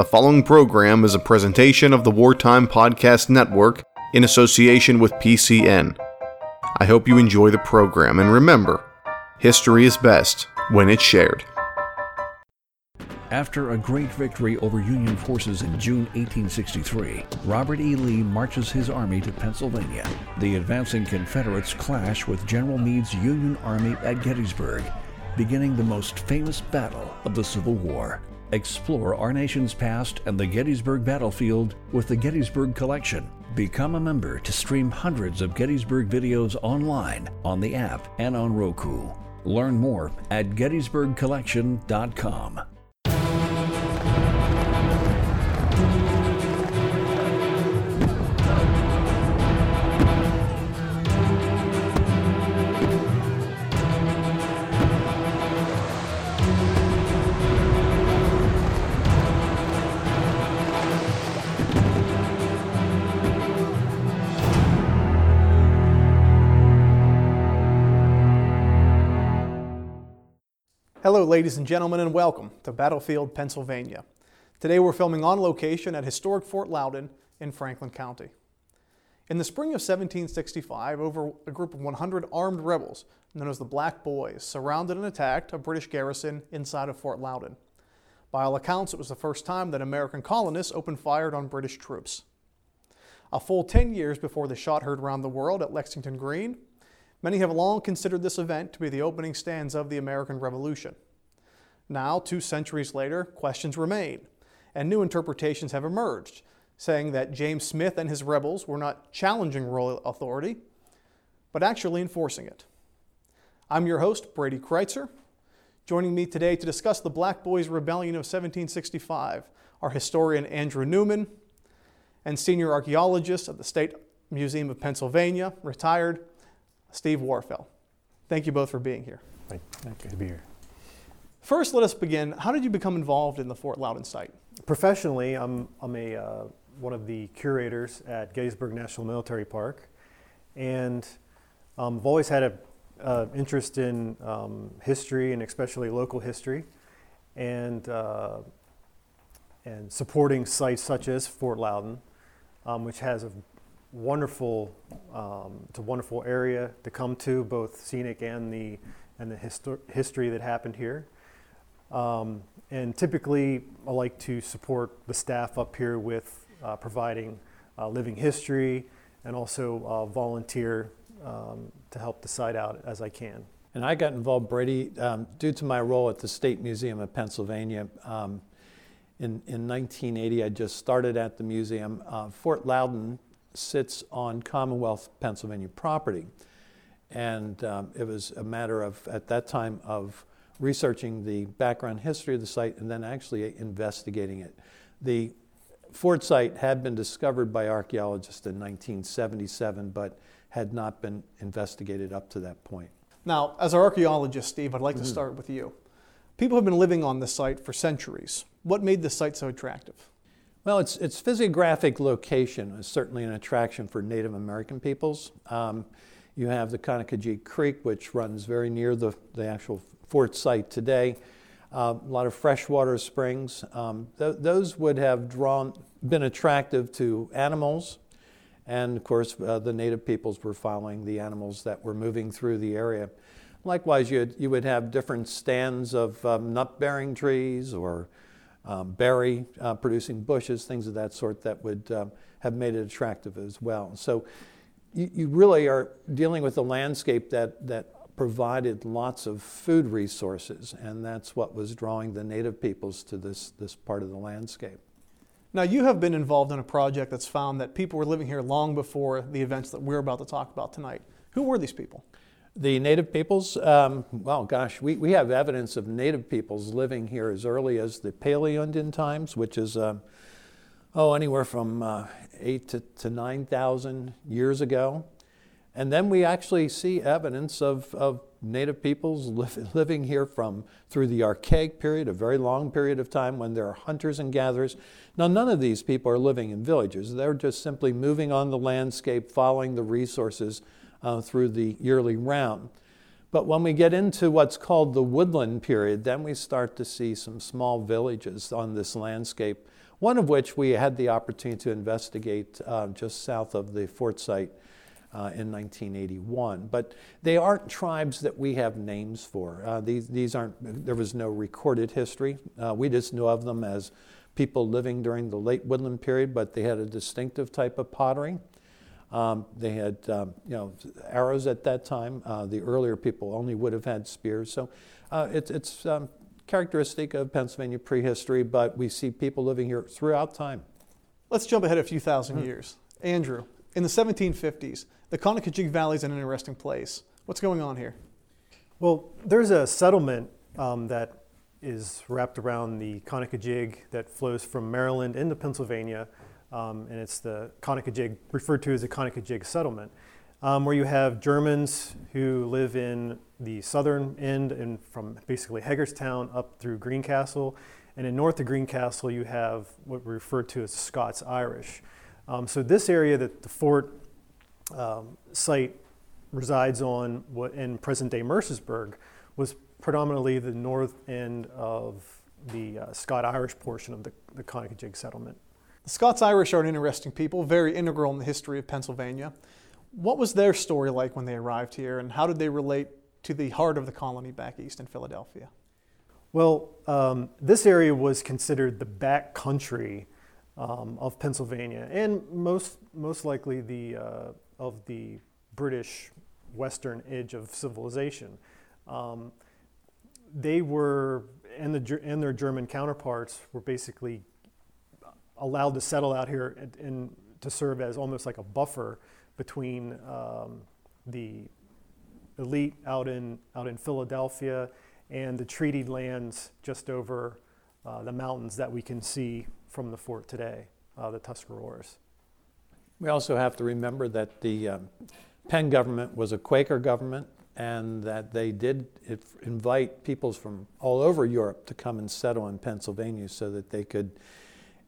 The following program is a presentation of the Wartime Podcast Network in association with PCN. I hope you enjoy the program, and remember, history is best when it's shared. After a great victory over Union forces in June 1863, Robert E. Lee marches his army to Pennsylvania. The advancing Confederates clash with General Meade's Union army at Gettysburg, beginning the most famous battle of the Civil War. Explore our nation's past and the Gettysburg battlefield with the Gettysburg Collection. Become a member to stream hundreds of Gettysburg videos online, on the app, and on Roku. Learn more at GettysburgCollection.com. Hello, ladies and gentlemen, and welcome to Battlefield, Pennsylvania. Today we're filming on location at historic Fort Loudoun in Franklin County. In the spring of 1765, over a group of 100 armed rebels, known as the Black Boys, surrounded and attacked a British garrison inside of Fort Loudoun. By all accounts, it was the first time that American colonists opened fire on British troops. A full 10 years before the shot heard round the world at Lexington Green, many have long considered this event to be the opening stands of the American Revolution. Now, 2 centuries later, questions remain, and new interpretations have emerged, saying that James Smith and his rebels were not challenging royal authority, but actually enforcing it. I'm your host, Brady Kreitzer. Joining me today to discuss the Black Boys' Rebellion of 1765 are historian Andrew Newman and senior archaeologist at the State Museum of Pennsylvania, retired Steve Warfel. Thank you both for being here. Thank you. Good to be here. First, let us begin. How did you become involved in the Fort Loudoun site? Professionally, I'm one of the curators at Gettysburg National Military Park, and I've always had an interest in history, and especially local history, and supporting sites such as Fort Loudoun, which has a wonderful, it's a wonderful area to come to, both scenic and the history that happened here. And typically, I like to support the staff up here with providing living history and also volunteer to help the site out as I can. And I got involved, Brady, due to my role at the State Museum of Pennsylvania. In 1980, I just started at the museum. Fort Loudoun sits on Commonwealth Pennsylvania property, and it was a matter of, at that time, of researching the background history of the site and then actually investigating it. The Fort site had been discovered by archaeologists in 1977, but had not been investigated up to that point. Now, as an archaeologist, Steve, I'd like to start with you. People have been living on this site for centuries. What made this site so attractive? Well, its physiographic location is certainly an attraction for Native American peoples. You have the Conococheague Creek, which runs very near the actual fort site today. A lot of freshwater springs. Those would have been attractive to animals, and of course the Native peoples were following the animals that were moving through the area. Likewise, you would have different stands of nut-bearing trees or berry producing bushes, things of that sort that would have made it attractive as well. So you really are dealing with a landscape that provided lots of food resources, and that's what was drawing the Native peoples to this part of the landscape. Now, you have been involved in a project that's found that people were living here long before the events that we're about to talk about tonight. Who were these people? The Native peoples, we have evidence of Native peoples living here as early as the Paleo-Indian times, which is anywhere from 8,000 to 9,000 years ago. And then we actually see evidence of Native peoples living here through the Archaic period, a very long period of time when there are hunters and gatherers. Now, none of these people are living in villages. They're just simply moving on the landscape, following the resources through the yearly round. But when we get into what's called the Woodland period, then we start to see some small villages on this landscape one of which we had the opportunity to investigate just south of the fort site in 1981. But they aren't tribes that we have names for. These aren't, there was no recorded history. We just know of them as people living during the late woodland period, but they had a distinctive type of pottery. They had arrows at that time. The earlier people only would have had spears. So it's characteristic of Pennsylvania prehistory, but we see people living here throughout time. Let's jump ahead a few thousand years. Andrew, in the 1750s, the Conococheague Valley is an interesting place. What's going on here? Well, there's a settlement that is wrapped around the Conococheague that flows from Maryland into Pennsylvania, and it's the Conococheague, referred to as the Conococheague Settlement, where you have Germans who live in the southern end and from basically Hagerstown up through Greencastle, and in north of Greencastle you have what we refer to as Scots-Irish. So this area that the fort site resides on in present-day Mercersburg was predominantly the north end of the Scott-Irish portion of the Conococheague settlement. The Scots-Irish are an interesting people, very integral in the history of Pennsylvania. What was their story like when they arrived here, and how did they relate to the heart of the colony back east in Philadelphia? Well, this area was considered the back country of Pennsylvania, and most likely of the British western edge of civilization. They were, and their German counterparts were basically allowed to settle out here and to serve as almost like a buffer between the elite out in Philadelphia and the treaty lands just over the mountains that we can see from the fort today, the Tuscaroras. We also have to remember that the Penn government was a Quaker government, and that they did invite peoples from all over Europe to come and settle in Pennsylvania so that they could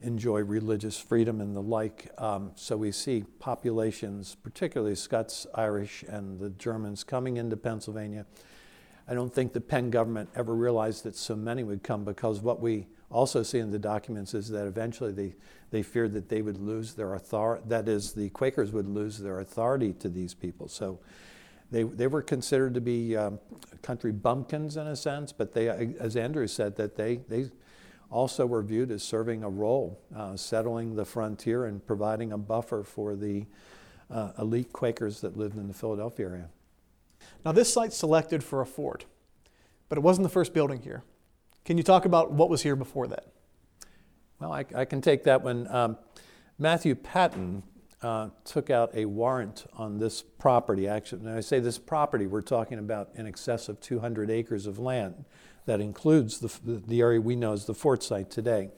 enjoy religious freedom and the like. So we see populations, particularly Scots, Irish, and the Germans coming into Pennsylvania. I don't think the Penn government ever realized that so many would come, because what we also see in the documents is that eventually they feared that they would lose their authority, that is, the Quakers would lose their authority to these people. So They were considered to be country bumpkins in a sense, but they, as Andrew said, that they also were viewed as serving a role, settling the frontier and providing a buffer for the elite Quakers that lived in the Philadelphia area. Now, this site's selected for a fort, but it wasn't the first building here. Can you talk about what was here before that? Well, I can take that one. Matthew Patton took out a warrant on this property. Actually, when I say this property, we're talking about in excess of 200 acres of land that includes the area we know as the fort site today.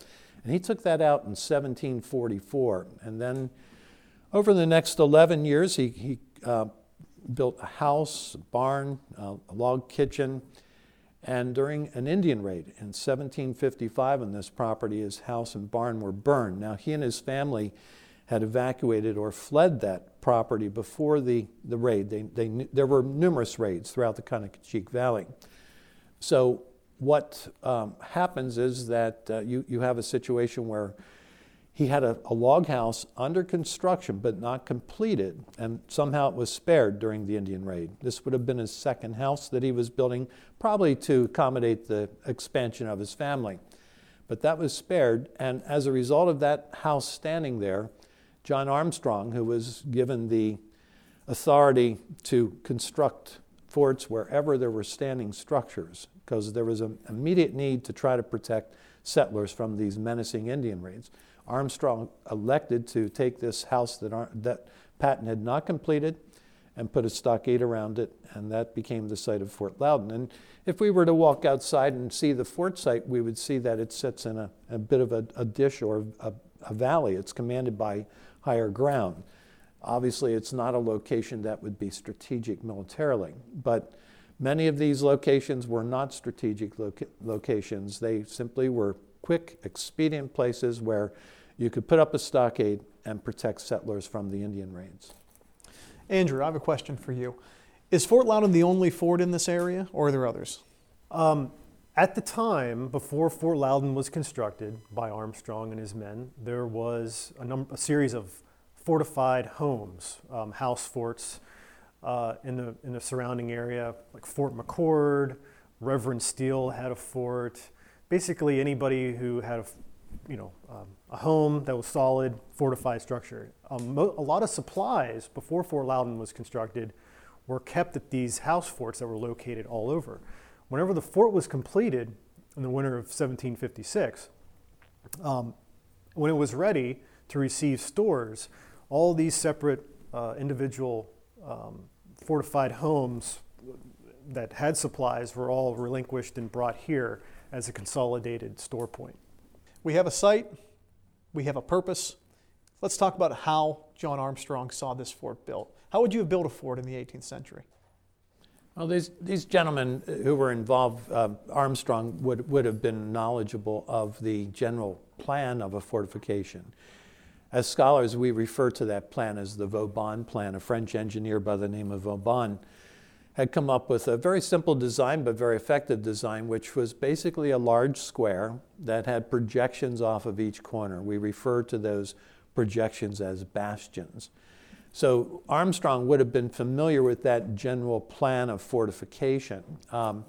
And he took that out in 1744. And then over the next 11 years, he built a house, a barn, a log kitchen. And during an Indian raid in 1755 on this property, his house and barn were burned. Now, he and his family had evacuated or fled that property before the raid. There were numerous raids throughout the Conococheague Valley. So what happens is that you have a situation where he had a log house under construction but not completed, and somehow it was spared during the Indian raid. This would have been his second house that he was building, probably to accommodate the expansion of his family. But that was spared, and as a result of that house standing there, John Armstrong, who was given the authority to construct forts wherever there were standing structures, because there was an immediate need to try to protect settlers from these menacing Indian raids, Armstrong elected to take this house that Patton had not completed and put a stockade around it, and that became the site of Fort Loudoun. And if we were to walk outside and see the fort site, we would see that it sits in a bit of a ditch or a valley. It's commanded by higher ground. Obviously, it's not a location that would be strategic militarily, but many of these locations were not strategic locations. They simply were quick, expedient places where you could put up a stockade and protect settlers from the Indian raids. Andrew, I have a question for you. Is Fort Loudoun the only fort in this area, or are there others? At the time, before Fort Loudoun was constructed by Armstrong and his men, there was a series of fortified homes, house forts in the surrounding area, like Fort McCord. Reverend Steele had a fort. Basically, anybody who had a home that was solid, fortified structure. A lot of supplies before Fort Loudoun was constructed were kept at these house forts that were located all over. Whenever the fort was completed in the winter of 1756, when it was ready to receive stores, all these separate individual fortified homes that had supplies were all relinquished and brought here as a consolidated store point. We have a site, we have a purpose. Let's talk about how John Armstrong saw this fort built. How would you have built a fort in the 18th century? Well, these gentlemen who were involved, Armstrong would have been knowledgeable of the general plan of a fortification. As scholars, we refer to that plan as the Vauban plan. A French engineer by the name of Vauban had come up with a very simple design, but very effective design, which was basically a large square that had projections off of each corner. We refer to those projections as bastions. So Armstrong would have been familiar with that general plan of fortification. And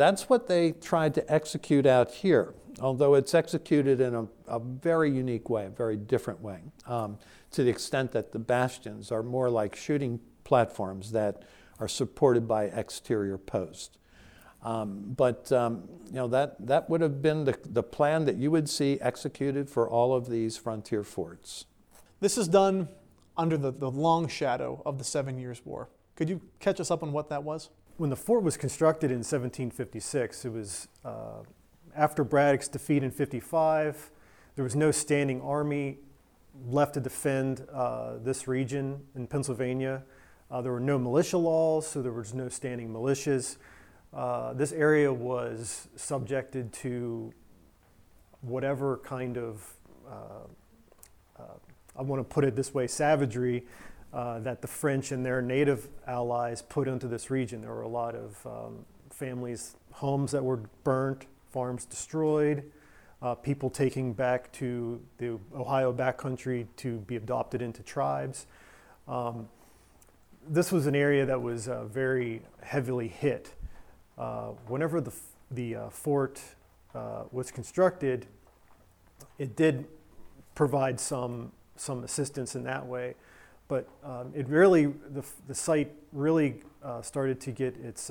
that's what they tried to execute out here, although it's executed in a very unique way, a very different way, to the extent that the bastions are more like shooting platforms that are supported by exterior posts. That would have been the plan that you would see executed for all of these frontier forts. This is done under the long shadow of the 7 Years' War. Could you catch us up on what that was? When the fort was constructed in 1756, it was after Braddock's defeat in 55. There was no standing army left to defend this region in Pennsylvania. There were no militia laws, so there was no standing militias. This area was subjected to whatever kind of, I want to put it this way, savagery that the French and their native allies put into this region. There were a lot of families, homes that were burnt, farms destroyed, people taking back to the Ohio backcountry to be adopted into tribes. This was an area that was very heavily hit. Whenever the fort was constructed, it did provide some assistance in that way, but it really the site really started to get its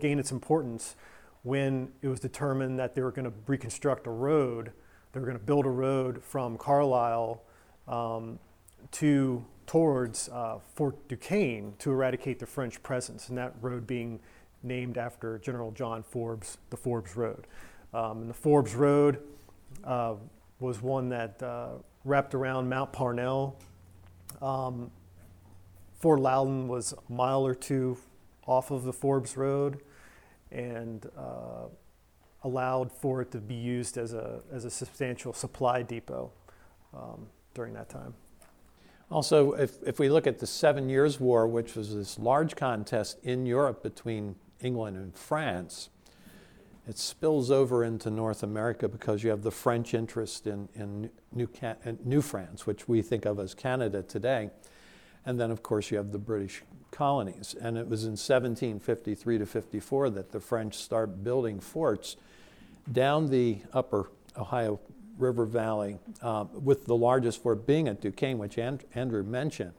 gain its importance when it was determined that they were going to reconstruct a road. They were going to build a road from Carlisle towards Fort Duquesne to eradicate the French presence, and that road being named after General John Forbes, the Forbes Road. And the Forbes Road was one that wrapped around Mount Parnell. Fort Loudoun was a mile or two off of the Forbes Road and allowed for it to be used as a substantial supply depot during that time. Also, if we look at the 7 Years' War, which was this large contest in Europe between England and France, it spills over into North America because you have the French interest in New France, which we think of as Canada today. And then, of course, you have the British colonies. And it was in 1753 to 54 that the French start building forts down the upper Ohio River Valley, with the largest fort being at Duquesne, which Andrew mentioned.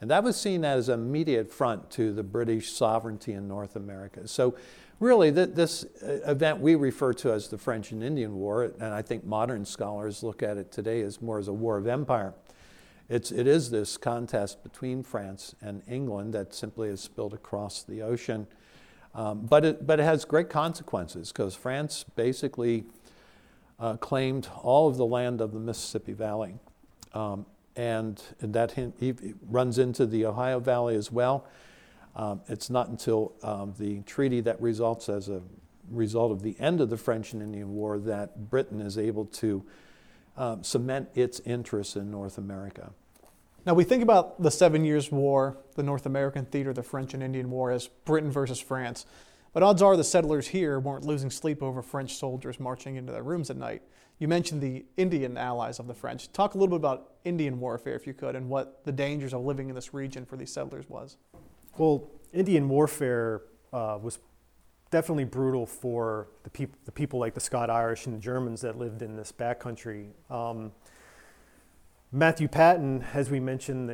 And that was seen as an immediate front to the British sovereignty in North America. So really this event we refer to as the French and Indian War, and I think modern scholars look at it today as more as a war of empire. It is this contest between France and England that simply is spilled across the ocean. But it has great consequences because France basically claimed all of the land of the Mississippi Valley. And that runs into the Ohio Valley as well. It's not until the treaty that results as a result of the end of the French and Indian War that Britain is able to cement its interests in North America. Now we think about the 7 Years' War, the North American theater, the French and Indian War as Britain versus France. But odds are the settlers here weren't losing sleep over French soldiers marching into their rooms at night. You mentioned the Indian allies of the French. Talk a little bit about Indian warfare, if you could, and what the dangers of living in this region for these settlers was. Well, Indian warfare was definitely brutal for the people like the Scots-Irish and the Germans that lived in this backcountry. Matthew Patton, as we mentioned,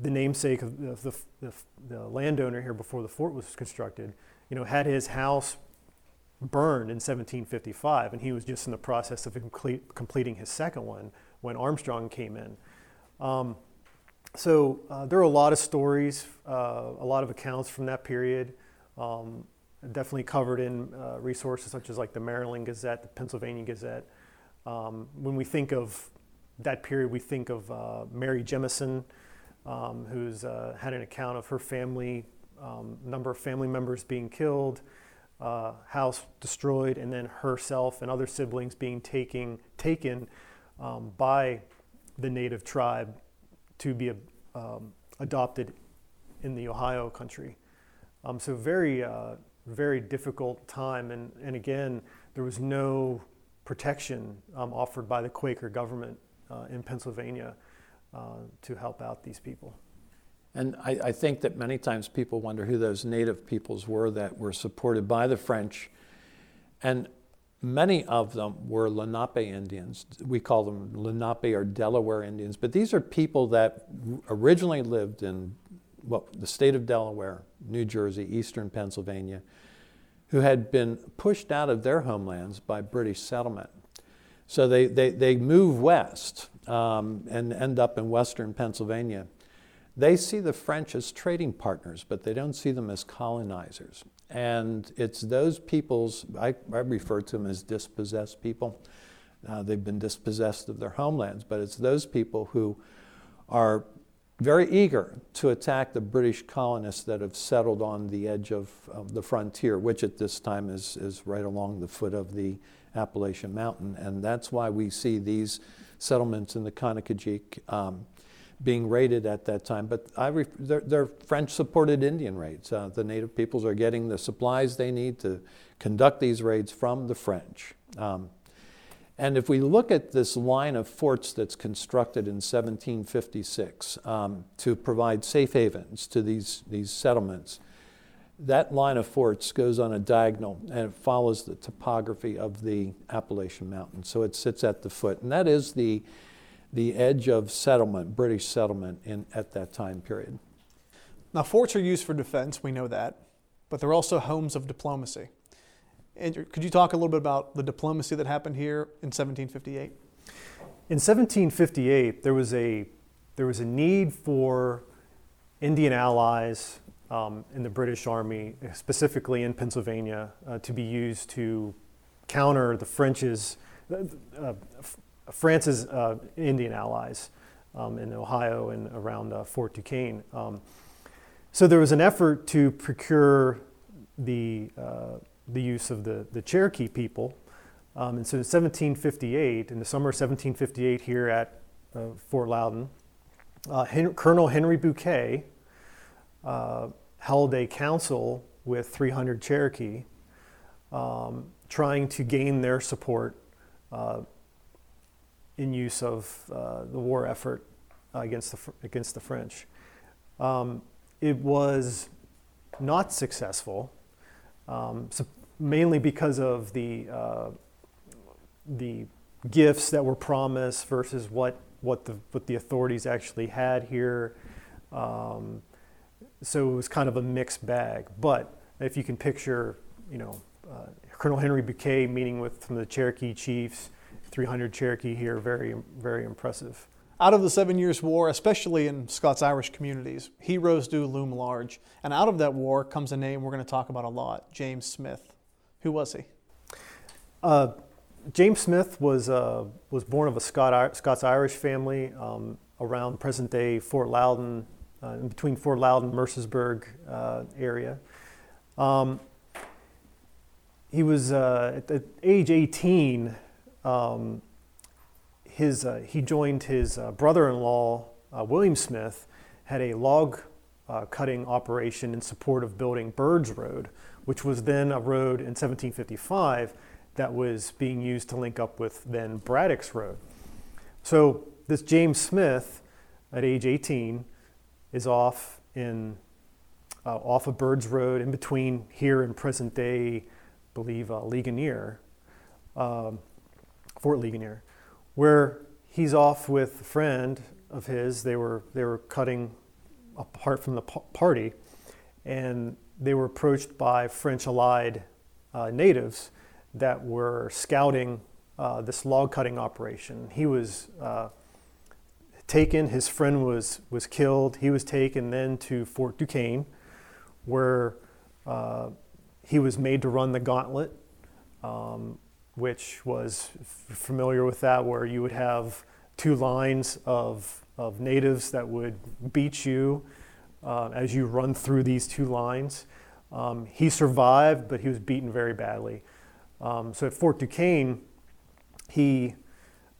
the namesake of the landowner here before the fort was constructed, you know, had his house burned in 1755, and he was just in the process of completing his second one when Armstrong came in. So there are a lot of stories, a lot of accounts from that period, definitely covered in resources such as like the Maryland Gazette, the Pennsylvania Gazette. When we think of that period, we think of Mary Jemison, who's had an account of her family, number of family members being killed, house destroyed, and then herself and other siblings being taken by the native tribe to be adopted in the Ohio country. So very, very difficult time. And again, there was no protection offered by the Quaker government in Pennsylvania to help out these people. And I think that many times people wonder who those native peoples were that were supported by the French. And many of them were Lenape Indians. We call them Lenape or Delaware Indians. But these are people that originally lived in the state of Delaware, New Jersey, eastern Pennsylvania, who had been pushed out of their homelands by British settlement. So they move west and end up in western Pennsylvania. They see the French as trading partners, but they don't see them as colonizers. And it's those peoples, I refer to them as dispossessed people. They've been dispossessed of their homelands, but it's those people who are very eager to attack the British colonists that have settled on the edge of the frontier, which at this time is right along the foot of the Appalachian Mountain. And that's why we see these settlements in the Conococheague being raided at that time. But they're French-supported Indian raids. The native peoples are getting the supplies they need to conduct these raids from the French. And if we look at this line of forts that's constructed in 1756 to provide safe havens to these settlements, that line of forts goes on a diagonal and it follows the topography of the Appalachian Mountain. So it sits at the foot, and that is the edge of settlement, British settlement at that time period. Now, forts are used for defense, we know that, but they're also homes of diplomacy. Andrew, could you talk a little bit about the diplomacy that happened here in 1758? In 1758, there was a need for Indian allies in the British Army, specifically in Pennsylvania, to be used to counter the France's Indian allies in Ohio and around Fort Duquesne. So there was an effort to procure the use of the Cherokee people. And so in 1758, in the summer of 1758 here at Fort Loudoun, Colonel Henry Bouquet held a council with 300 Cherokee, trying to gain their support in use of the war effort against the French. It was not successful, so mainly because of the gifts that were promised versus what the authorities actually had here. So it was kind of a mixed bag. But if you can picture, Colonel Henry Bouquet meeting with some of the Cherokee chiefs, 300 Cherokee here, very, very impressive. Out of the 7 Years' War, especially in Scots-Irish communities, heroes do loom large. And out of that war comes a name we're going to talk about a lot, James Smith. Who was he? James Smith was born of a Scots-Irish family around present-day Fort Loudoun, between Fort Loudoun and Mercersburg area. He was, at age 18, he joined his brother-in-law, William Smith, had a log cutting operation in support of building Bird's Road, which was then a road in 1755 that was being used to link up with then Braddock's Road. So this James Smith, at age 18, is off in off of Bird's Road in between here and present day, believe Ligonier, Fort Ligonier, where he's off with a friend of his. They were cutting apart from the party, and they were approached by French allied natives that were scouting this log cutting operation. He was taken, his friend was killed. He was taken then to Fort Duquesne, where he was made to run the gauntlet, which was familiar with that, where you would have two lines of natives that would beat you as you run through these two lines. He survived, but he was beaten very badly. So at Fort Duquesne, he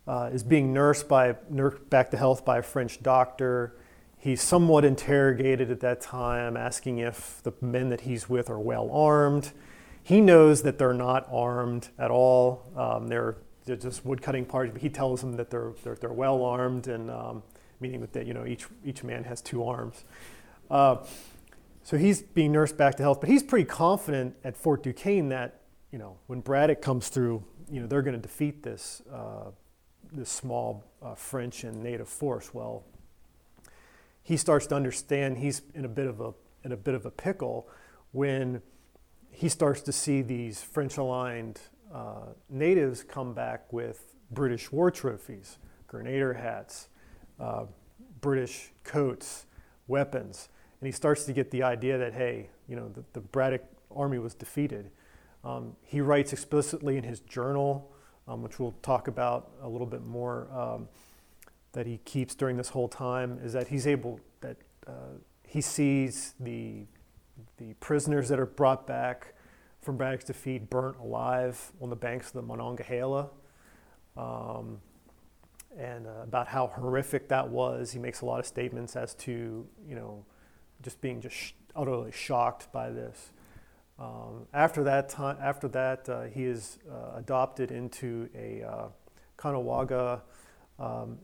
is being nursed back to health by a French doctor. He's somewhat interrogated at that time, asking if the men that he's with are well armed. He knows that they're not armed at all. They're just woodcutting parties, but he tells them that they're well armed, and meaning that each man has two arms. So he's being nursed back to health, but he's pretty confident at Fort Duquesne that when Braddock comes through, they're going to defeat this this small French and native force. Well, he starts to understand he's in a bit of a pickle when he starts to see these French-aligned natives come back with British war trophies, grenadier hats, British coats, weapons, and he starts to get the idea that the Braddock army was defeated. He writes explicitly in his journal, which we'll talk about a little bit more, that he keeps during this whole time, is that he sees the prisoners that are brought back from Braddock's defeat burnt alive on the banks of the Monongahela, and about how horrific that was. He makes a lot of statements as to just being utterly shocked by this. After that, he is adopted into a Conococheague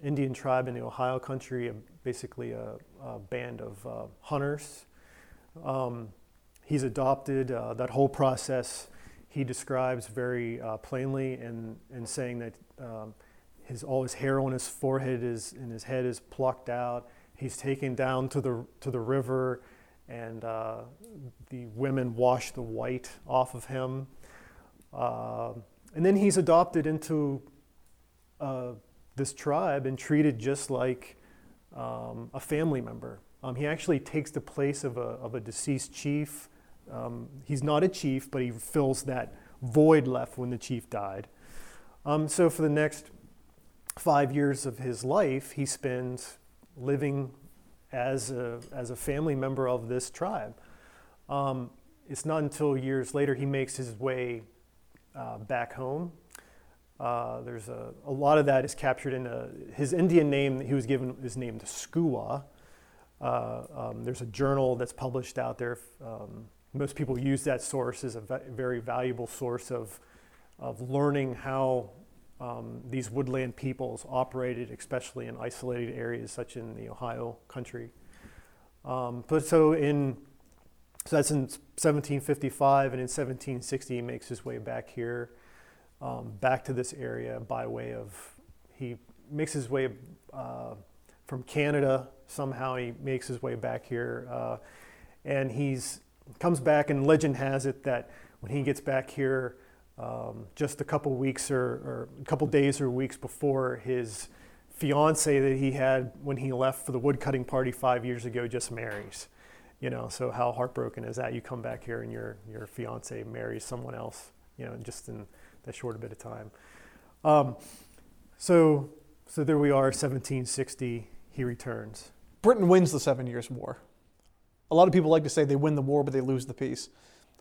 Indian tribe in the Ohio country, basically a band of hunters. He's adopted. That whole process he describes very plainly, in saying that all his hair on his forehead and his head is plucked out. He's taken down to the river, and the women wash the white off of him. And then he's adopted into this tribe and treated just like a family member. He actually takes the place of a deceased chief. He's not a chief, but he fills that void left when the chief died. So for the next 5 years of his life, he spends living as a family member of this tribe. It's not until years later he makes his way back home. There's a lot of that is captured in his Indian name that he was given is named Skua. There's a journal that's published out there. Most people use that source as a very valuable source of learning how these woodland peoples operated, especially in isolated areas such in the Ohio country. So that's in 1755, and in 1760 he makes his way back here, back to this area he makes his way from Canada. Somehow he makes his way back here, and comes back, and legend has it that when he gets back here, just a couple weeks or a couple days or weeks before, his fiancée that he had when he left for the woodcutting party 5 years ago just marries. So how heartbroken is that? You come back here and your fiancée marries someone else, just in that short bit of time. So there we are, 1760. He returns. Britain wins the 7 Years' War. A lot of people like to say they win the war, but they lose the peace.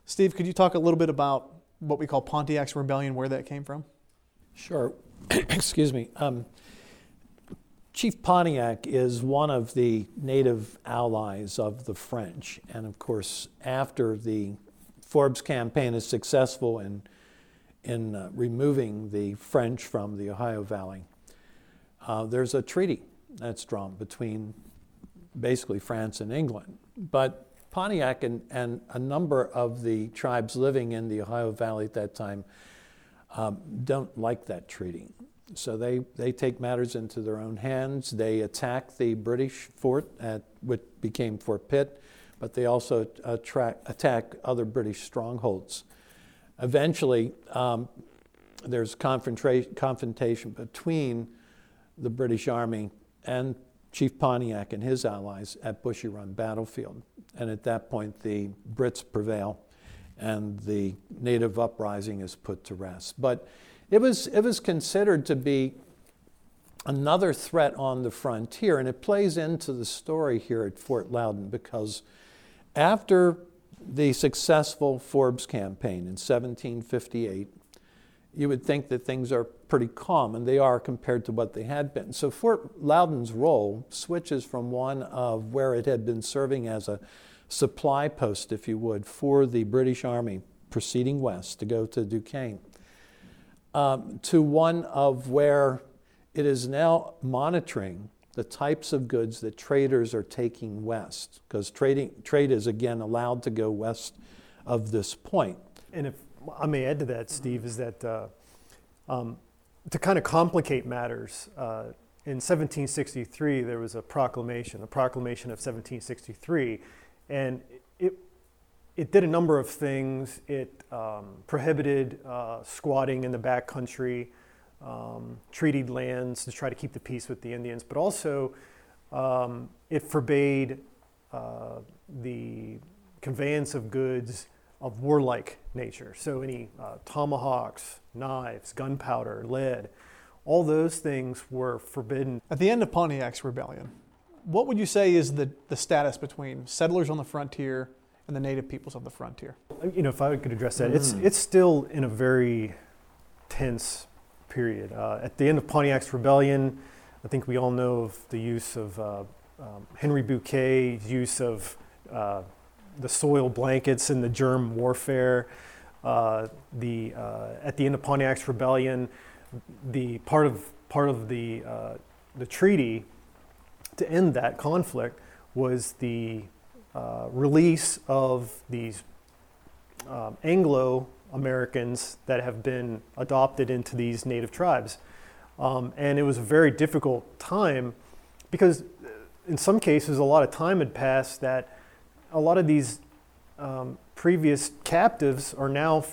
Steve, could you talk a little bit about what we call Pontiac's Rebellion, where that came from? Sure. Excuse me. Chief Pontiac is one of the native allies of the French. And of course, after the Forbes campaign is successful in removing the French from the Ohio Valley, there's a treaty that's drawn between basically France and England. But Pontiac and a number of the tribes living in the Ohio Valley at that time don't like that treaty. So they take matters into their own hands. They attack the British fort, which became Fort Pitt, but they also attack other British strongholds. Eventually, there's confrontation between the British Army and Chief Pontiac and his allies at Bushy Run Battlefield. And at that point, the Brits prevail, and the native uprising is put to rest. But it was considered to be another threat on the frontier, and it plays into the story here at Fort Loudoun, because after the successful Forbes campaign in 1758, you would think that things are pretty calm, and they are compared to what they had been. So Fort Loudon's role switches from one of where it had been serving as a supply post, if you would, for the British Army proceeding west to go to Duquesne, to one of where it is now monitoring the types of goods that traders are taking west, because trade is again allowed to go west of this point. And if I may add to that, Steve, is that to kind of complicate matters, in 1763 there was a proclamation of 1763, and it did a number of things. It prohibited squatting in the backcountry, treated lands to try to keep the peace with the Indians, but also it forbade the conveyance of goods of warlike nature. So any tomahawks, knives, gunpowder, lead, all those things were forbidden. At the end of Pontiac's Rebellion, what would you say is the status between settlers on the frontier and the native peoples of the frontier? You know, if I could address that, it's still in a very tense period. At the end of Pontiac's Rebellion, I think we all know of the use of Henry Bouquet's use of the soil blankets and the germ warfare. At the end of Pontiac's Rebellion, the part of the treaty to end that conflict was the release of these Anglo-Americans that have been adopted into these native tribes. And it was a very difficult time, because in some cases a lot of time had passed that a lot of these previous captives are now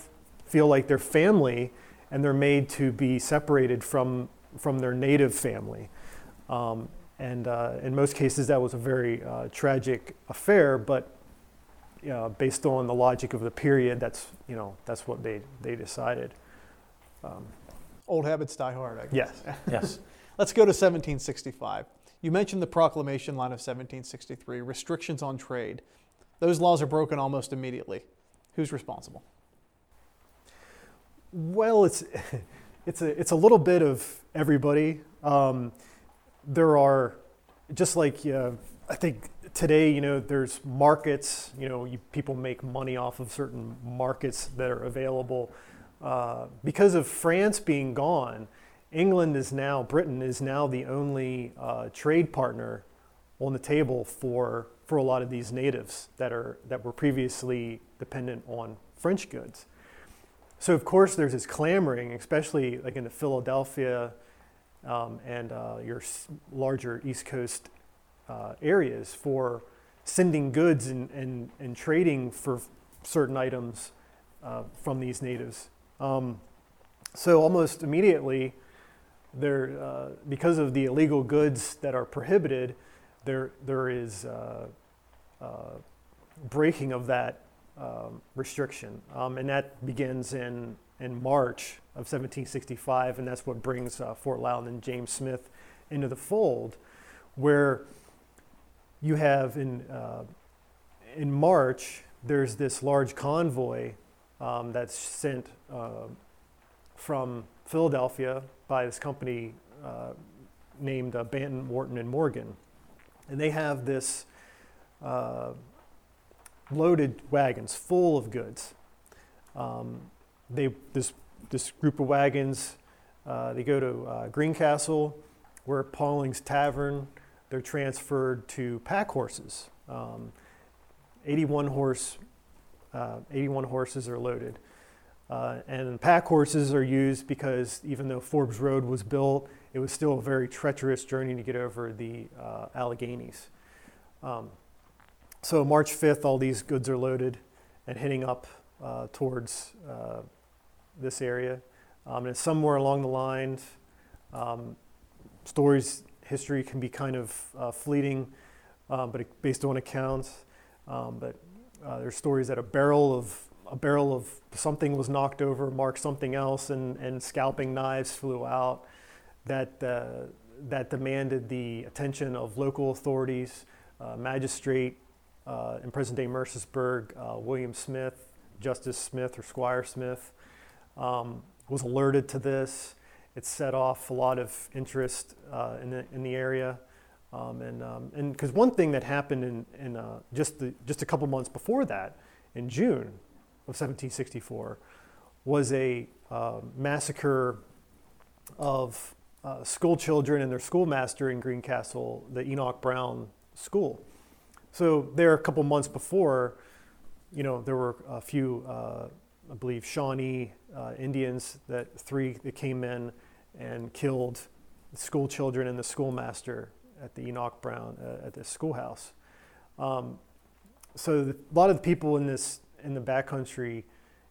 feel like they're family, and they're made to be separated from their native family. And in most cases that was a very tragic affair, but based on the logic of the period, that's what they decided. Old habits die hard, I guess. Yes. Let's go to 1765. You mentioned the proclamation line of 1763, restrictions on trade. Those laws are broken almost immediately. Who's responsible? Well, it's a little bit of everybody. There are, just like I think today, there's markets. People make money off of certain markets that are available. Because of France being gone, Britain is now the only trade partner on the table for a lot of these natives that were previously dependent on French goods. So of course there's this clamoring, especially like in the Philadelphia and your larger East Coast areas, for sending goods and trading for certain items from these natives. So almost immediately, because of the illegal goods that are prohibited, there is breaking of that restriction, and that begins in March of 1765, and that's what brings Fort Loudoun and James Smith into the fold, where you have in March, there's this large convoy that's sent from Philadelphia by this company named Banton, Wharton, and Morgan. And they have this loaded wagons full of goods. This group of wagons, they go to Greencastle, where Pauling's Tavern, they're transferred to pack horses. 81 horses are loaded. And pack horses are used because even though Forbes Road was built, it was still a very treacherous journey to get over the Alleghenies. So March 5th, all these goods are loaded and heading up towards this area. And it's somewhere along the line. History can be kind of fleeting, but based on accounts. But there's stories that a barrel of something was knocked over, marked something else, and scalping knives flew out. That demanded the attention of local authorities, magistrate in present-day Mercersburg, William Smith, Justice Smith or Squire Smith, was alerted to this. It set off a lot of interest in the area, and because one thing that happened in just a couple months before that, in June of 1764, was a massacre of school children and their schoolmaster in Greencastle, the Enoch Brown school. So there, a couple months before, there were a few, I believe, Shawnee Indians, that came in and killed school children and the schoolmaster at the Enoch Brown at the schoolhouse. So a lot of the people in the backcountry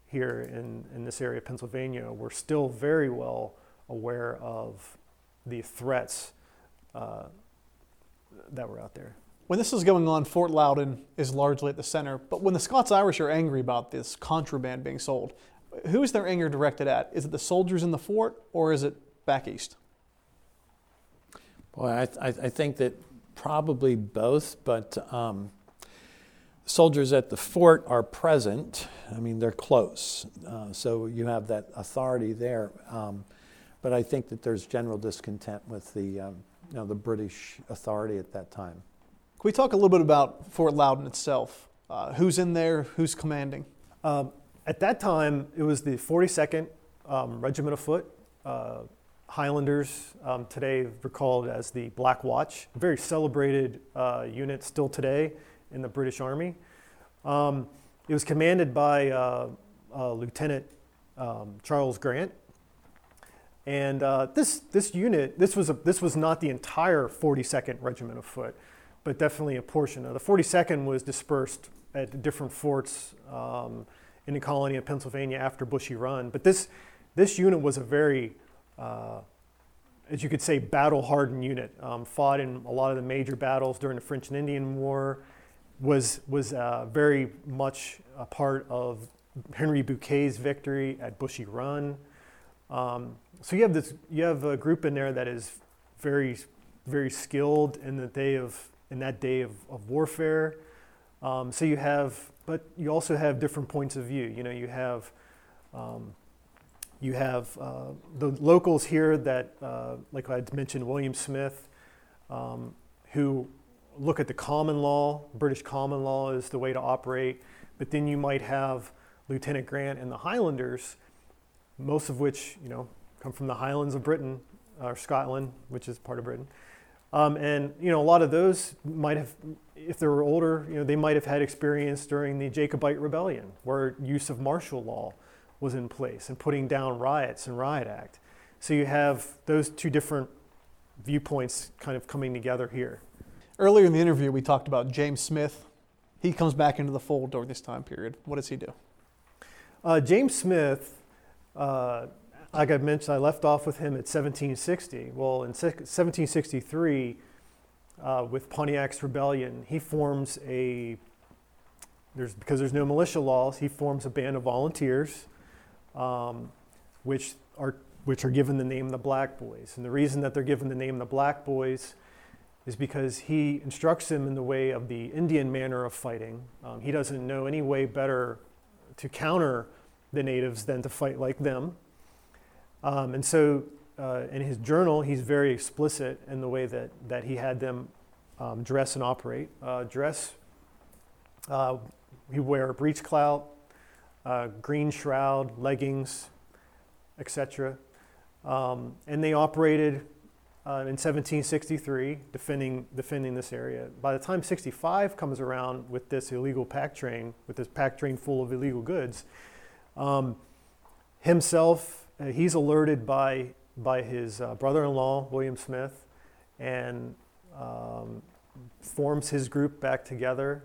here in this area of Pennsylvania were still very well aware of the threats that were out there. When this is going on, Fort Loudoun is largely at the center, but when the Scots-Irish are angry about this contraband being sold, who is their anger directed at? Is it the soldiers in the fort, or is it back east? Boy, I think that probably both, but soldiers at the fort are present. I mean, they're close, so you have that authority there. But I think that there's general discontent with the, the British authority at that time. Can we talk a little bit about Fort Loudoun itself? Who's in there? Who's commanding? At that time, it was the 42nd Regiment of Foot, Highlanders, today recalled as the Black Watch, a very celebrated unit still today in the British Army. It was commanded by Lieutenant Charles Grant. And this unit, this was not the entire 42nd Regiment of Foot, but definitely a portion. Now, the 42nd was dispersed at different forts in the colony of Pennsylvania after Bushy Run. But this unit was a very, as you could say, battle-hardened unit. Fought in a lot of the major battles during the French and Indian War. Was very much a part of Henry Bouquet's victory at Bushy Run. So you have a group in there that is very, very skilled in that day of warfare. So you have, but you also have different points of view. You have the locals here that, like I mentioned, William Smith, who look at the common law. British common law is the way to operate. But then you might have Lieutenant Grant and the Highlanders, most of which, come from the Highlands of Britain, or Scotland, which is part of Britain. And a lot of those might have, if they were older, they might have had experience during the Jacobite Rebellion, where use of martial law was in place and putting down riots and riot act. So you have those two different viewpoints kind of coming together here. Earlier in the interview, we talked about James Smith. He comes back into the fold during this time period. What does he do? James Smith, like I mentioned, I left off with him at 1760. Well, in 1763, with Pontiac's Rebellion, because there's no militia laws, he forms a band of volunteers, which are given the name the Black Boys. And the reason that they're given the name the Black Boys is because he instructs them in the way of the Indian manner of fighting. He doesn't know any way better to counter the natives than to fight like them. And so in his journal, he's very explicit in the way that he had them dress and operate. He wore a breech clout, green shroud, leggings, etc. And they operated in 1763, defending this area. By the time 65 comes around with this illegal pack train, full of illegal goods, himself, he's alerted by his brother-in-law, William Smith, and forms his group back together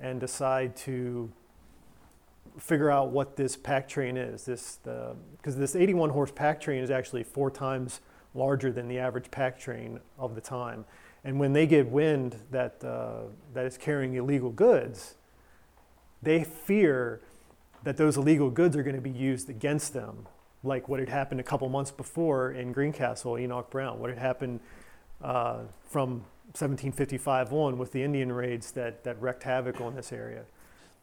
and decide to figure out what this pack train is. Because this 81-horse pack train is actually 4 times larger than the average pack train of the time. And when they get wind that it's carrying illegal goods, they fear that those illegal goods are going to be used against them, like what had happened a couple months before in Greencastle, Enoch Brown, what had happened from 1755 on with the Indian raids that wreaked havoc on this area.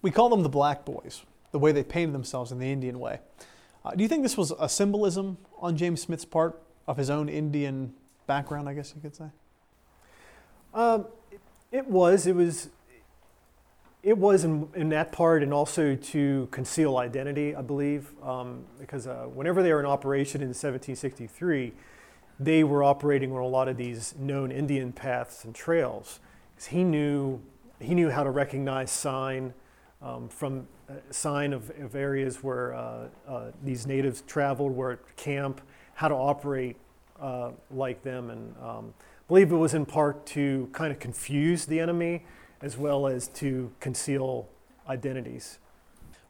We call them the Black Boys, the way they painted themselves in the Indian way. Do you think this was a symbolism on James Smith's part of his own Indian background, I guess you could say? It was in that part, and also to conceal identity, I believe, because whenever they were in operation in 1763, they were operating on a lot of these known Indian paths and trails. Because he knew how to recognize sign from sign of areas where these natives traveled, where it camp, how to operate like them, and I believe it was in part to kind of confuse the enemy, as well as to conceal identities.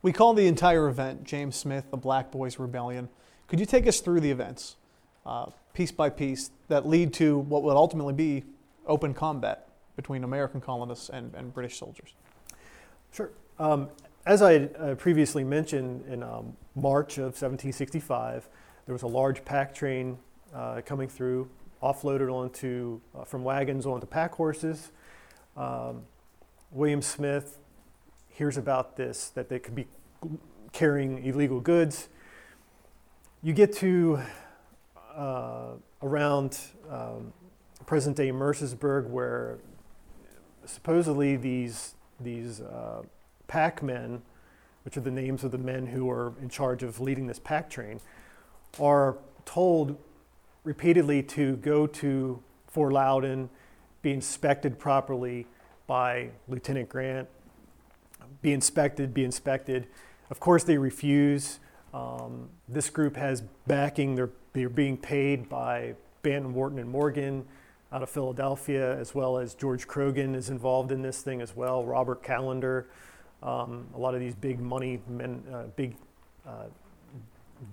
We call the entire event, James Smith, the Black Boys Rebellion. Could you take us through the events, piece by piece, that lead to what would ultimately be open combat between American colonists and British soldiers? Sure. As I had previously mentioned, in March of 1765, there was a large pack train coming through, offloaded onto from wagons onto pack horses. William Smith hears about this, that they could be carrying illegal goods. You get to around present-day Mercersburg, where supposedly these packmen, which are the names of the men who are in charge of leading this pack train, are told repeatedly to go to Fort Loudoun, be inspected properly by Lieutenant Grant, be inspected. Of course, they refuse. This group has backing. They're being paid by Banton, Wharton, and Morgan out of Philadelphia, as well as George Croghan is involved in this thing as well, Robert Callender, a lot of these big money men, big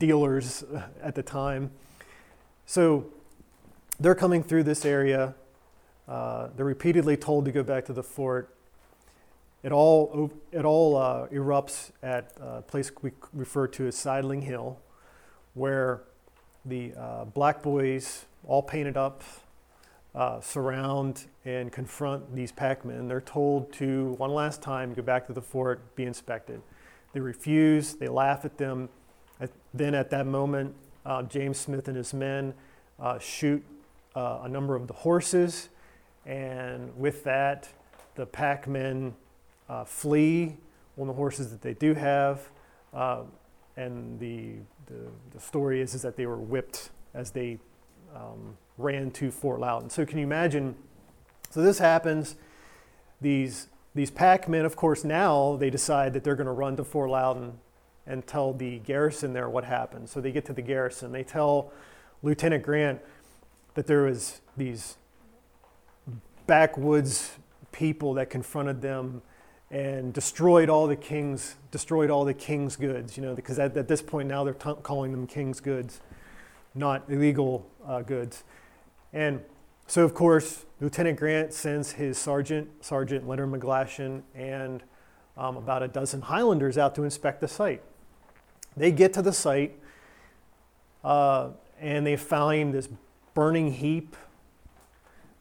dealers at the time. So they're coming through this area. They're repeatedly told to go back to the fort. It all erupts at a place we refer to as Sidling Hill, where the Black Boys, all painted up, surround and confront these packmen. They're told to, one last time, go back to the fort, be inspected. They refuse. They laugh at them. Then at that moment, James Smith and his men shoot a number of the horses. And with that, the packmen flee on the horses that they do have, and the story is that they were whipped as they ran to Fort Loudoun. So can you imagine? So this happens. These packmen, of course, now they decide that they're going to run to Fort Loudoun and tell the garrison there what happened. So they get to the garrison. They tell Lieutenant Grant that there was these backwoods people that confronted them and destroyed all the king's goods, you know, because at this point now they're calling them king's goods, not illegal goods. And so, of course, Lieutenant Grant sends his Sergeant Leonard McGlashan, and about a dozen Highlanders out to inspect the site. They get to the site, and they find this burning heap.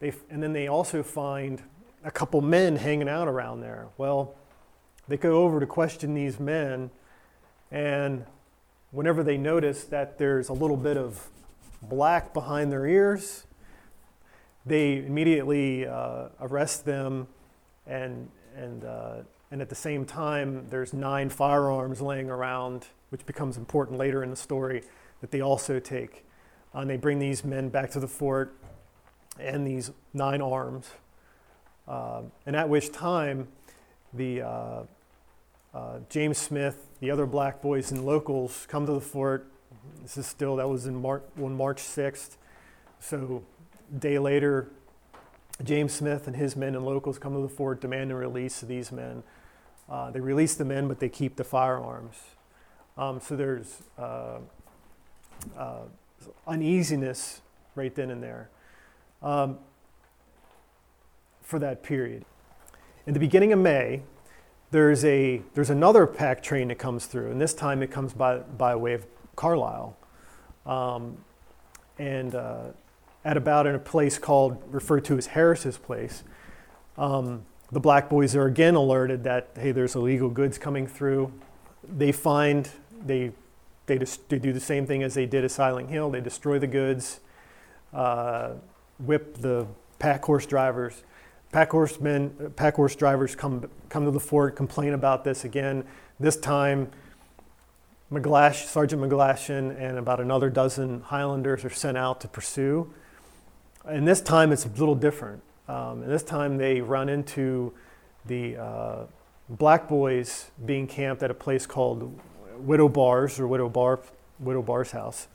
And then they also find a couple men hanging out around there. Well, they go over to question these men, and whenever they notice that there's a little bit of black behind their ears. They immediately arrest them, and at the same time, there's 9 firearms laying around, which becomes important later in the story, that they also take. And they bring these men back to the fort and these 9 arms. And at which time, the James Smith, the other Black Boys and locals come to the fort. This is still, that was in March 6th. So a day later, James Smith and his men and locals come to the fort, demand a release of these men. They release the men, but they keep the firearms. So there's uneasiness right then and there for that period. In the beginning of May, there's another pack train that comes through, and this time it comes by way of Carlisle, and at about in a place referred to as Harris's Place. The Black Boys are again alerted that, hey, there's illegal goods coming through. They do the same thing as they did at Silent Hill. They destroy the goods, whip the pack horse drivers. Pack horse drivers come to the fort, complain about this again. This time, Sergeant McGlashan and about another dozen Highlanders are sent out to pursue. And this time it's a little different. And this time they run into the Black Boys being camped at a place called Widow Barr's house.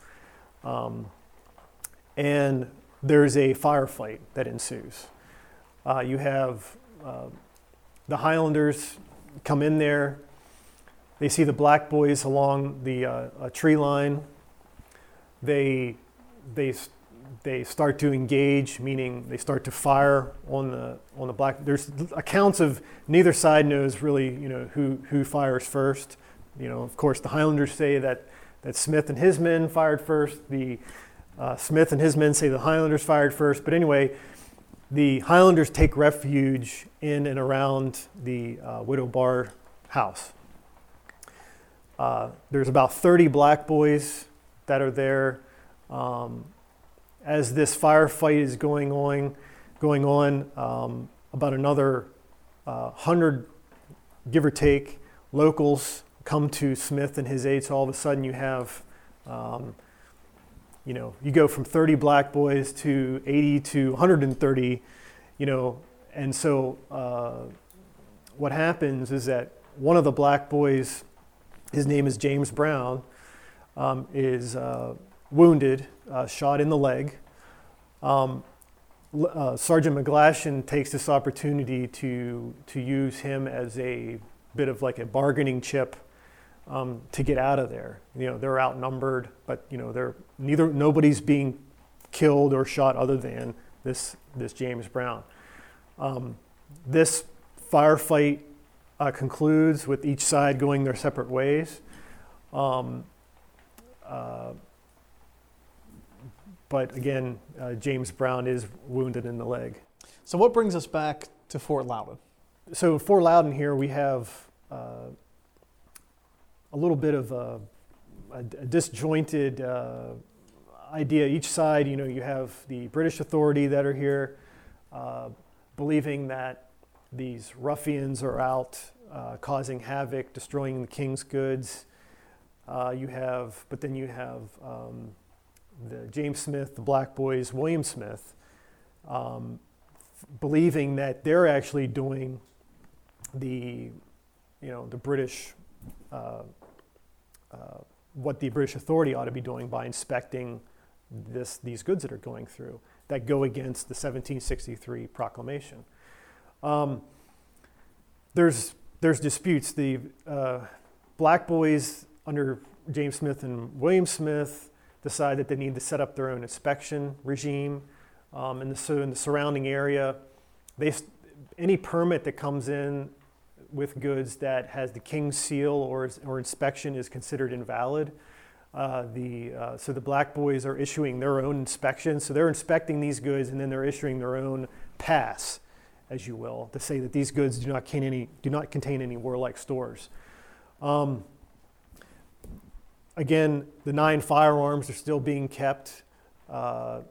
And there's a firefight that ensues. You have the Highlanders come in there. They see the Black Boys along the tree line. They start to engage, meaning they start to fire on the Black. There's accounts of neither side knows really, who fires first. Of course, the Highlanders say that Smith and his men fired first. The Smith and his men say the Highlanders fired first. But anyway, the Highlanders take refuge in and around the Widow Barr house. There's about 30 Black Boys that are there. As this firefight is going on, about another 100, give or take, locals come to Smith and his aid. So all of a sudden you have, you go from 30 Black Boys to 80 to 130, and so what happens is that one of the Black Boys, his name is James Brown, is wounded, shot in the leg. Sergeant McGlashan takes this opportunity to use him as a bit of like a bargaining chip to get out of there. They're outnumbered, but nobody's being killed or shot other than this James Brown. This firefight concludes with each side going their separate ways. But again, James Brown is wounded in the leg. So what brings us back to Fort Loudoun? So Fort Loudoun here, we have a little bit of a disjointed idea. Each side, you have the British authority that are here, believing that these ruffians are out causing havoc, destroying the king's goods. But then you have the James Smith, the Black Boys, William Smith, believing that they're actually doing the British, what the British authority ought to be doing by inspecting these goods that are going through that go against the 1763 proclamation. There's disputes. The Black Boys under James Smith and William Smith decide that they need to set up their own inspection regime, in the surrounding area. Any permit that comes in with goods that has the king's seal or inspection is considered invalid. So the Black Boys are issuing their own inspection. So they're inspecting these goods and then they're issuing their own pass, as you will, to say that these goods do not contain any warlike stores. Again, the 9 firearms are still being kept.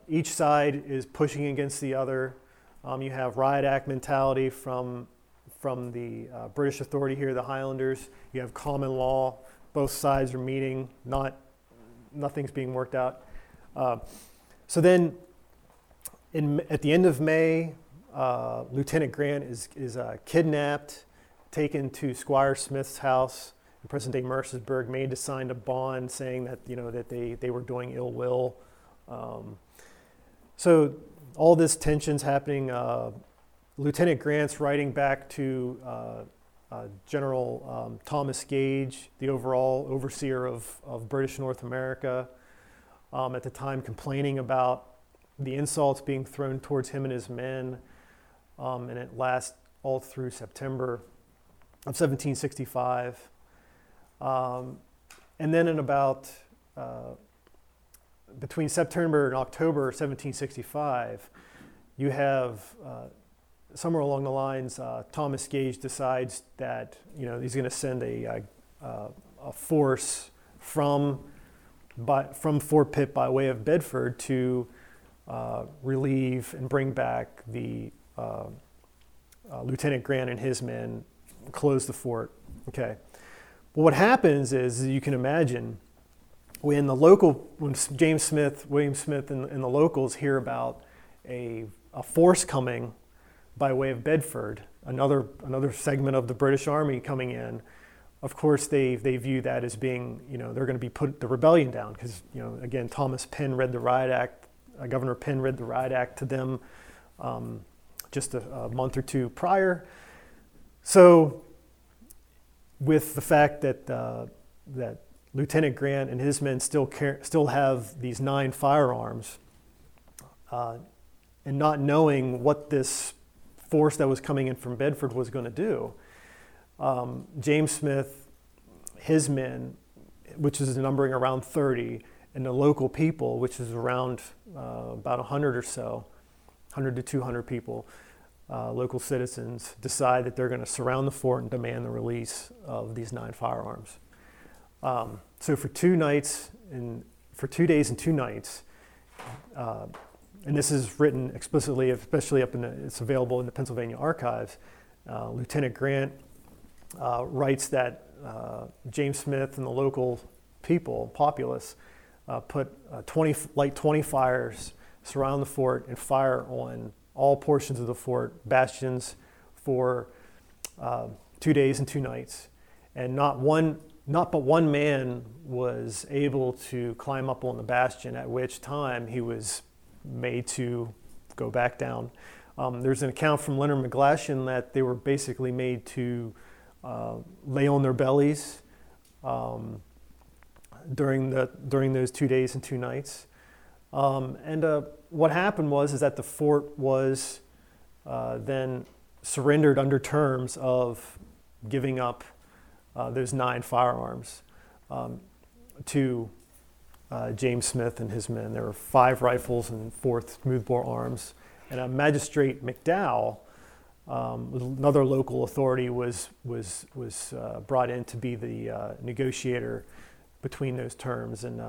Each side is pushing against the other. You have riot act mentality from the British authority here, the Highlanders. You have common law. Both sides are meeting. Nothing's being worked out. So then, at the end of May, Lieutenant Grant is kidnapped, taken to Squire Smith's house in present-day Mercersburg, made to sign a bond saying that that they were doing ill will. So all this tension's happening. Lieutenant Grant's writing back to General Thomas Gage, the overall overseer of British North America, at the time, complaining about the insults being thrown towards him and his men, and it lasts all through September of 1765. And then in about between September and October 1765, you have somewhere along the lines, Thomas Gage decides that he's going to send a force from Fort Pitt by way of Bedford to relieve and bring back the Lieutenant Grant and his men, close the fort. Okay, but what happens is, you can imagine, when William Smith, and the locals hear about a force coming by way of Bedford, another segment of the British Army coming in. Of course, they view that as being, they're going to be put the rebellion down, because again, Governor Penn read the Riot Act to them just a month or two prior. So, with the fact that Lieutenant Grant and his men still have these 9 firearms, and not knowing what this force that was coming in from Bedford was going to do, James Smith, his men, which is numbering around 30, and the local people, which is around about 100 or so, 100 to 200 people, local citizens, decide that they're going to surround the fort and demand the release of these 9 firearms. So for 2 days and 2 nights, and this is written explicitly, especially it's available in the Pennsylvania archives. Lieutenant Grant writes that James Smith and the local populace, put 20 fires, surround the fort, and fire on all portions of the fort, bastions, for 2 days and 2 nights. And not but one man was able to climb up on the bastion, at which time he was made to go back down. There's an account from Leonard McGlashan that they were basically made to lay on their bellies during those 2 days and 2 nights. What happened was that the fort was then surrendered under terms of giving up those 9 firearms to James Smith and his men. There were 5 rifles and 4 smoothbore arms. And a magistrate, McDowell, another local authority, was brought in to be the negotiator between those terms. And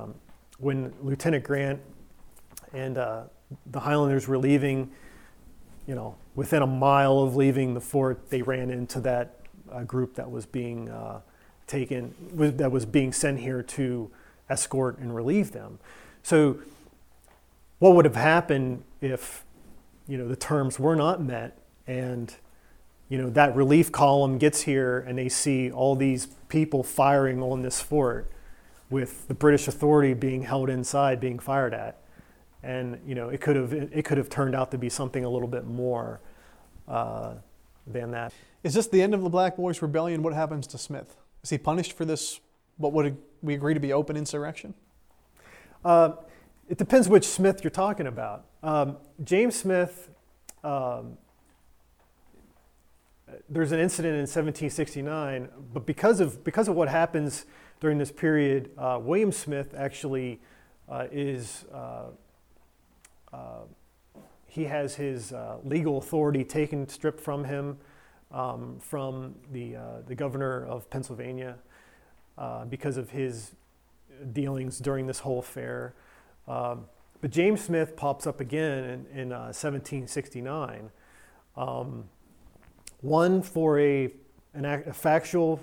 when Lieutenant Grant and the Highlanders were leaving, within a mile of leaving the fort, they ran into that group that was being sent here to escort and relieve them. So what would have happened if the terms were not met, and that relief column gets here and they see all these people firing on this fort, with the British authority being held inside, being fired at, and it could have turned out to be something a little bit more than that. Is this the end of the Black Boys' Rebellion? What happens to Smith? Is he punished for this? What would we agree to be open insurrection? It depends which Smith you're talking about. James Smith. There's an incident in 1769, but because of what happens during this period, William Smith actually he has his legal authority stripped from him, from the governor of Pennsylvania, because of his dealings during this whole affair. But James Smith pops up again in 1769, one for a factual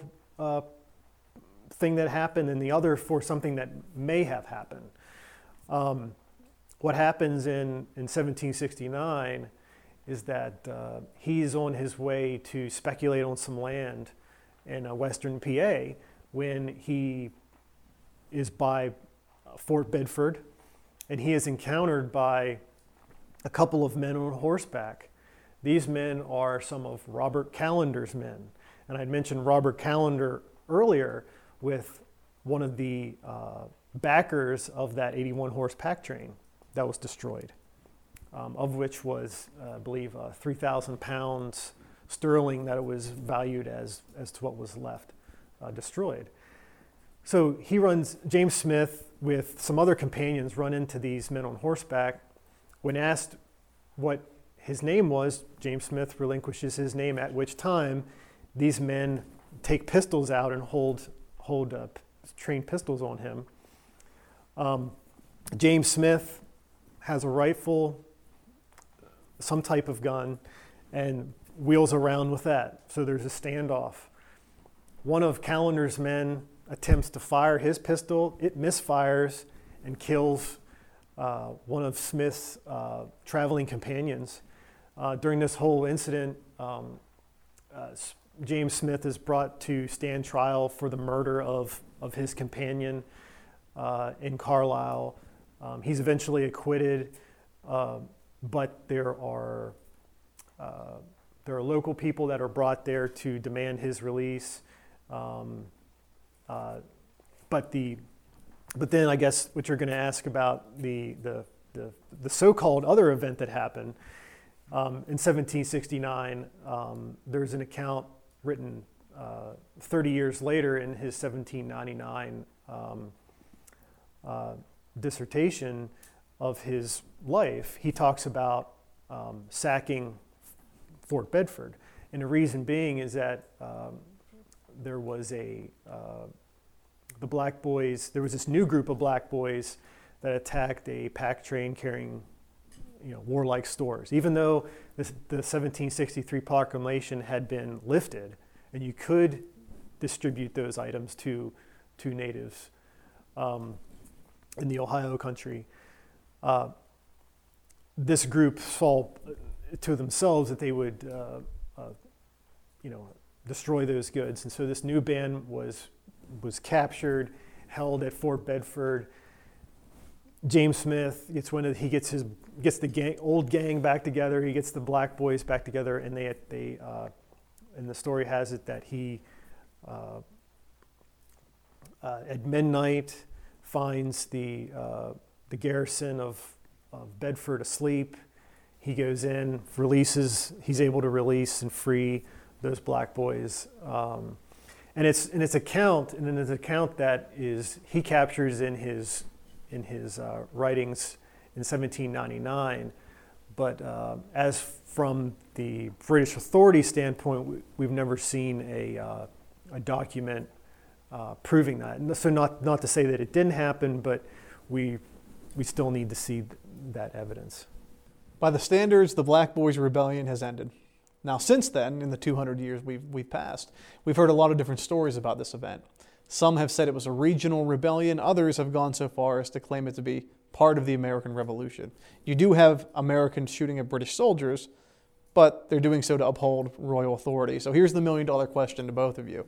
thing that happened, and the other for something that may have happened. What happens in 1769 is that he's on his way to speculate on some land in western PA when he is by Fort Bedford, and he is encountered by a couple of men on horseback. These men are some of Robert Callender's men. And I'd mentioned Robert Callender earlier with one of the backers of that 81-horse pack train that was destroyed, of which was, I believe, 3,000 pounds sterling that it was valued as to what was left destroyed. So he runs, James Smith with some other companions run into these men on horseback. When asked what his name was, James Smith relinquishes his name, at which time these men take pistols out and hold trained pistols on him. James Smith has a rifle, some type of gun, and wheels around with that. So there's a standoff. One of Callender's men attempts to fire his pistol. It misfires and kills one of Smith's traveling companions. During this whole incident, James Smith is brought to stand trial for the murder of his companion in Carlisle. He's eventually acquitted, but there are local people that are brought there to demand his release. But then I guess what you're going to ask about the so-called other event that happened in 1769. There's an account written 30 years later in his 1799 dissertation of his life. He talks about sacking Fort Bedford, and the reason being is that there was the Black Boys. There was this new group of Black Boys that attacked a pack train carrying, warlike stores. Even though the 1763 proclamation had been lifted, and you could distribute those items to natives in the Ohio country, this group saw to themselves that they would, destroy those goods, and so this new band was captured, held at Fort Bedford. James Smith gets the old gang back together. He gets the Black Boys back together, and they and the story has it that he at midnight finds the garrison of Bedford asleep. He goes in, he's able to release and free those Black Boys. And it's an account that is he captures in his writings in 1799. But as from the British authority standpoint, we've never seen a document proving that. And so not to say that it didn't happen, but we still need to see that evidence. By the standards, the Black Boys' Rebellion has ended. Now, since then, in the 200 years we've passed, we've heard a lot of different stories about this event. Some have said it was a regional rebellion. Others have gone so far as to claim it to be part of the American Revolution. You do have Americans shooting at British soldiers, but they're doing so to uphold royal authority. So here's the million-dollar question to both of you.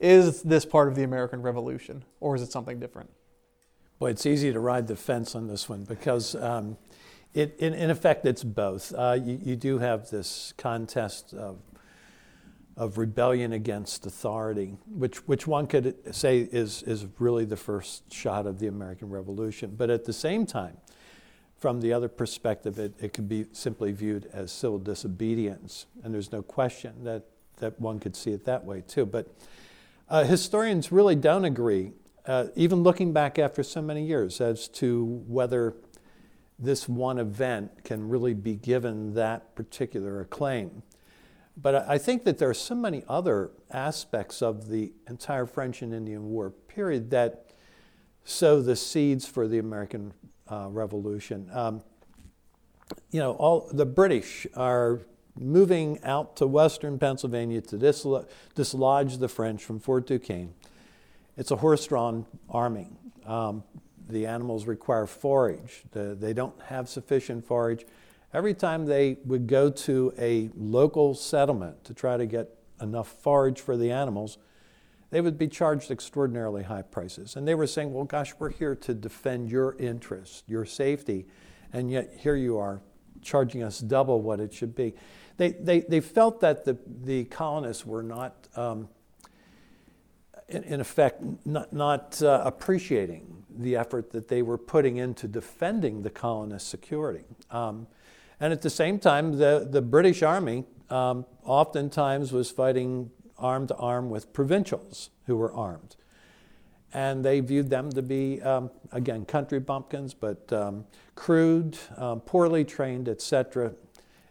Is this part of the American Revolution, or is it something different? Well, it's easy to ride the fence on this one because in effect, it's both. You do have this contest of rebellion against authority, which one could say is really the first shot of the American Revolution. But at the same time, from the other perspective, it could be simply viewed as civil disobedience. And there's no question that one could see it that way too. But historians really don't agree, even looking back after so many years, as to whether this one event can really be given that particular acclaim. But I think that there are so many other aspects of the entire French and Indian War period that sow the seeds for the American Revolution. You know, all the British are moving out to western Pennsylvania to dislodge the French from Fort Duquesne. It's a horse-drawn arming. The animals require forage. They don't have sufficient forage. Every time they would go to a local settlement to try to get enough forage for the animals, they would be charged extraordinarily high prices. And they were saying, well, gosh, we're here to defend your interest, your safety, and yet here you are charging us double what it should be. They felt that the colonists were not, in effect, not appreciating the effort that they were putting into defending the colonists' security. And at the same time, the British Army oftentimes was fighting arm to arm with provincials who were armed. And they viewed them to be, again, country bumpkins, but crude, poorly trained, etc.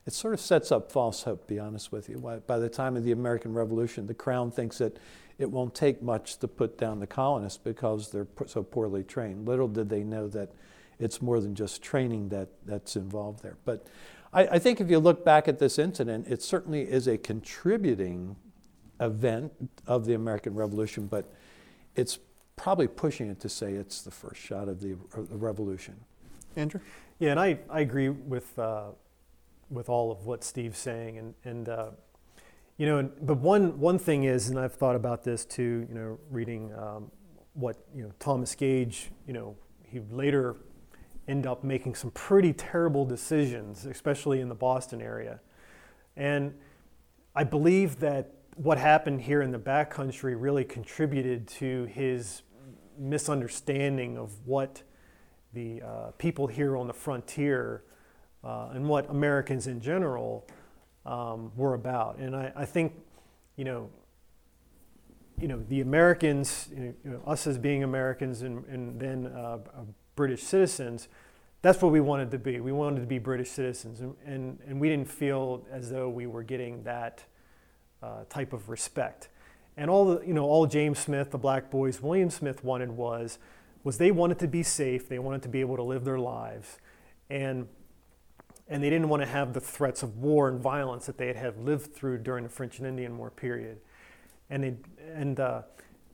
It sort of sets up false hope, to be honest with you. By the time of the American Revolution, the Crown thinks that it won't take much to put down the colonists because they're so poorly trained. Little did they know that it's more than just training that's involved there. But I think if you look back at this incident, it certainly is a contributing event of the American Revolution, but it's probably pushing it to say it's the first shot of the revolution. Andrew? Yeah, and I agree with all of what Steve's saying, and you know, but one thing is, and I've thought about this too, you know, reading what, you know, Thomas Gage, you know, he later end up making some pretty terrible decisions, especially in the Boston area. And I believe that what happened here in the backcountry really contributed to his misunderstanding of what the people here on the frontier and what Americans in general were about. And I think, you know, the Americans, you know, us as being Americans and then British citizens, that's what we wanted to be. We wanted to be British citizens, and we didn't feel as though we were getting that type of respect. And all James Smith, the Black Boys, William Smith wanted was they wanted to be safe. They wanted to be able to live their lives, and they didn't want to have the threats of war and violence that they had lived through during the French and Indian War period. And they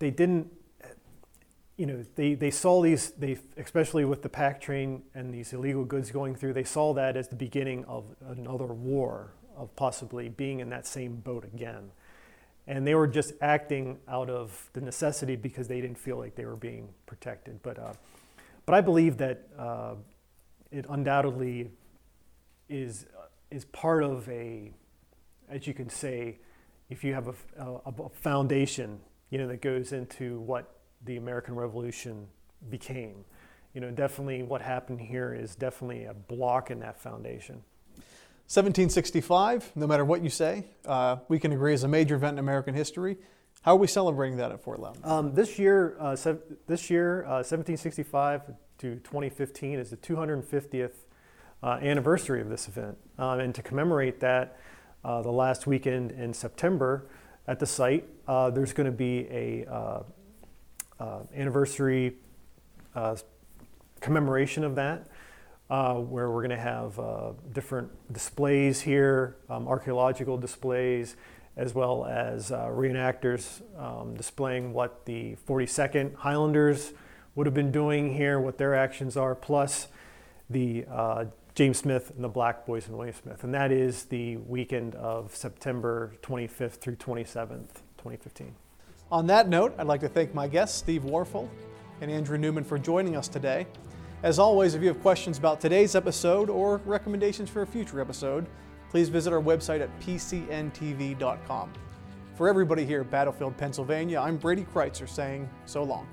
didn't, you know, they saw these, they, especially with the pack train and these illegal goods going through, they saw that as the beginning of another war, of possibly being in that same boat again. And they were just acting out of the necessity because they didn't feel like they were being protected. But I believe that it undoubtedly is part of a, as you can say, if you have a foundation, you know, that goes into what the American Revolution became. You know, definitely what happened here is definitely a block in that foundation. 1765, no matter what you say, we can agree is a major event in American history. How are we celebrating that at Fort Loudoun? This year, 1765 to 2015 is the 250th anniversary of this event. And to commemorate that, the last weekend in September at the site, there's going to be a anniversary commemoration of that. Where we're going to have different displays here, archaeological displays, as well as reenactors displaying what the 42nd Highlanders would have been doing here, what their actions are, plus the James Smith and the Black Boys and William Smith. And that is the weekend of September 25th through 27th, 2015. On that note, I'd like to thank my guests, Steve Warfel and Andrew Newman, for joining us today. As always, if you have questions about today's episode or recommendations for a future episode, please visit our website at pcntv.com. For everybody here at Battlefield, Pennsylvania, I'm Brady Kreitzer saying so long.